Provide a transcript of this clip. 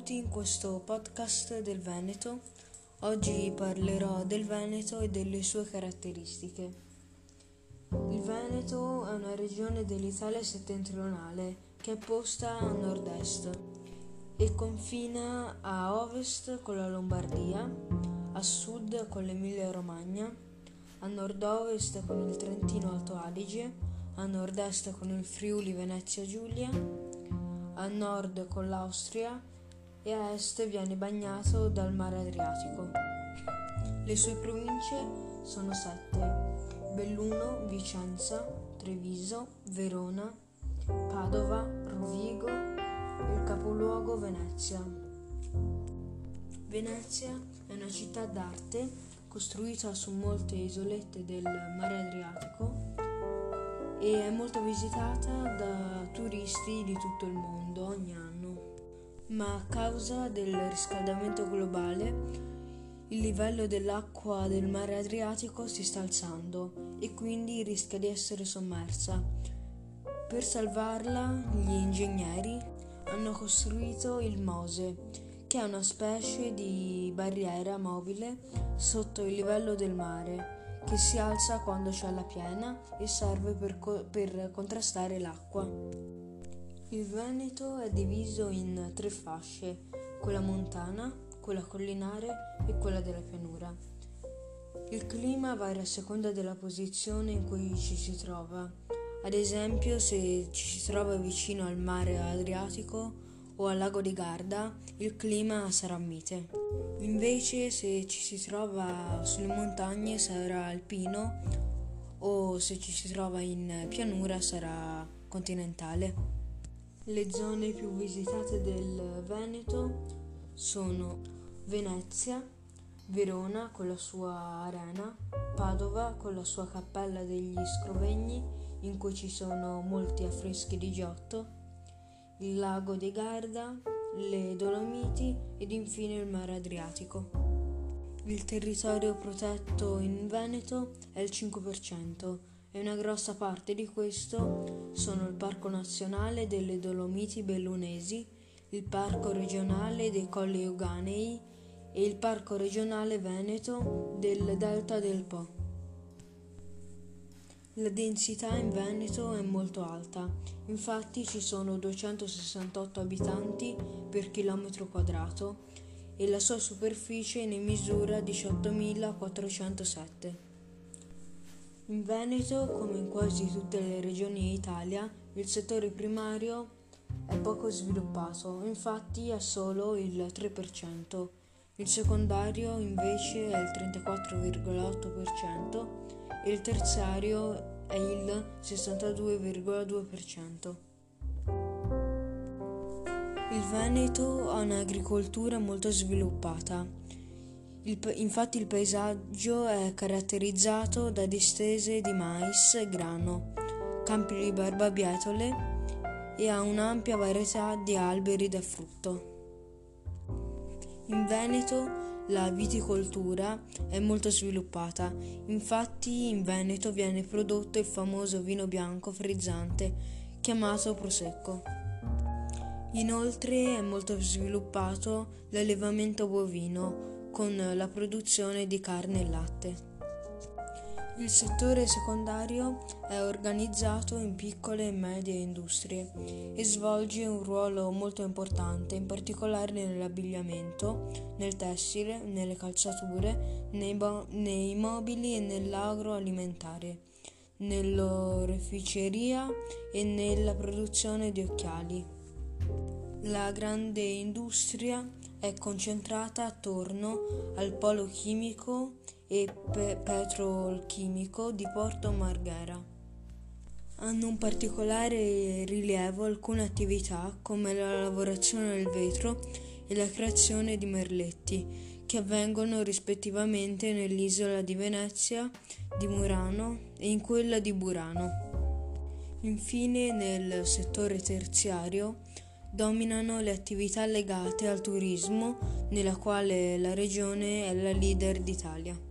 benvenuti in questo podcast del Veneto. Oggi parlerò del Veneto e delle sue caratteristiche. Il Veneto è una regione dell'Italia settentrionale che è posta a nord-est e confina a ovest con la Lombardia, a sud con l'Emilia-Romagna, a nord-ovest con il Trentino-Alto Adige, a nord-est con il Friuli-Venezia Giulia, a nord con l'Austria e a est viene bagnato dal mare Adriatico. Le sue province sono 7: Belluno, Vicenza, Treviso, Verona, Padova, Rovigo e il capoluogo Venezia. Venezia è una città d'arte costruita su molte isolette del mare Adriatico e è molto visitata da turisti di tutto il mondo ogni anno, ma a causa del riscaldamento globale il livello dell'acqua del mare Adriatico si sta alzando e quindi rischia di essere sommersa. Per salvarla gli ingegneri hanno costruito il MOSE, che è una specie di barriera mobile sotto il livello del mare, che si alza quando c'è la piena e serve per contrastare l'acqua. Il Veneto è diviso in 3 fasce, quella montana, quella collinare e quella della pianura. Il clima varia a seconda della posizione in cui ci si trova. Ad esempio, se ci si trova vicino al mare Adriatico o al lago di Garda, il clima sarà mite. Invece, se ci si trova sulle montagne sarà alpino, o se ci si trova in pianura sarà continentale. Le zone più visitate del Veneto sono Venezia, Verona con la sua arena, Padova con la sua cappella degli Scrovegni in cui ci sono molti affreschi di Giotto, il lago di Garda, le Dolomiti ed infine il mare Adriatico. Il territorio protetto in Veneto è il 5% e una grossa parte di questo sono il Parco Nazionale delle Dolomiti Bellunesi, il Parco Regionale dei Colli Euganei e il Parco Regionale Veneto del Delta del Po. La densità in Veneto è molto alta, infatti ci sono 268 abitanti per chilometro quadrato e la sua superficie ne misura 18.407. In Veneto, come in quasi tutte le regioni d'Italia, il settore primario è poco sviluppato, infatti è solo il 3%, il secondario invece è il 34,8%, e il terziario è il 62,2%. Il Veneto ha un'agricoltura molto sviluppata. Infatti il paesaggio è caratterizzato da distese di mais e grano, campi di barbabietole e ha un'ampia varietà di alberi da frutto. In Veneto la viticoltura è molto sviluppata, infatti in Veneto viene prodotto il famoso vino bianco frizzante chiamato Prosecco. Inoltre è molto sviluppato l'allevamento bovino con la produzione di carne e latte. Il settore secondario è organizzato in piccole e medie industrie e svolge un ruolo molto importante, in particolare nell'abbigliamento, nel tessile, nelle calzature, nei mobili e nell'agroalimentare, nell'oreficeria e nella produzione di occhiali. La grande industria è concentrata attorno al polo chimico e petrolchimico di Porto Marghera. Hanno un particolare rilievo alcune attività come la lavorazione del vetro e la creazione di merletti, che avvengono rispettivamente nell'isola di Venezia, di Murano e in quella di Burano. Infine, nel settore terziario dominano le attività legate al turismo, nella quale la regione è la leader d'Italia.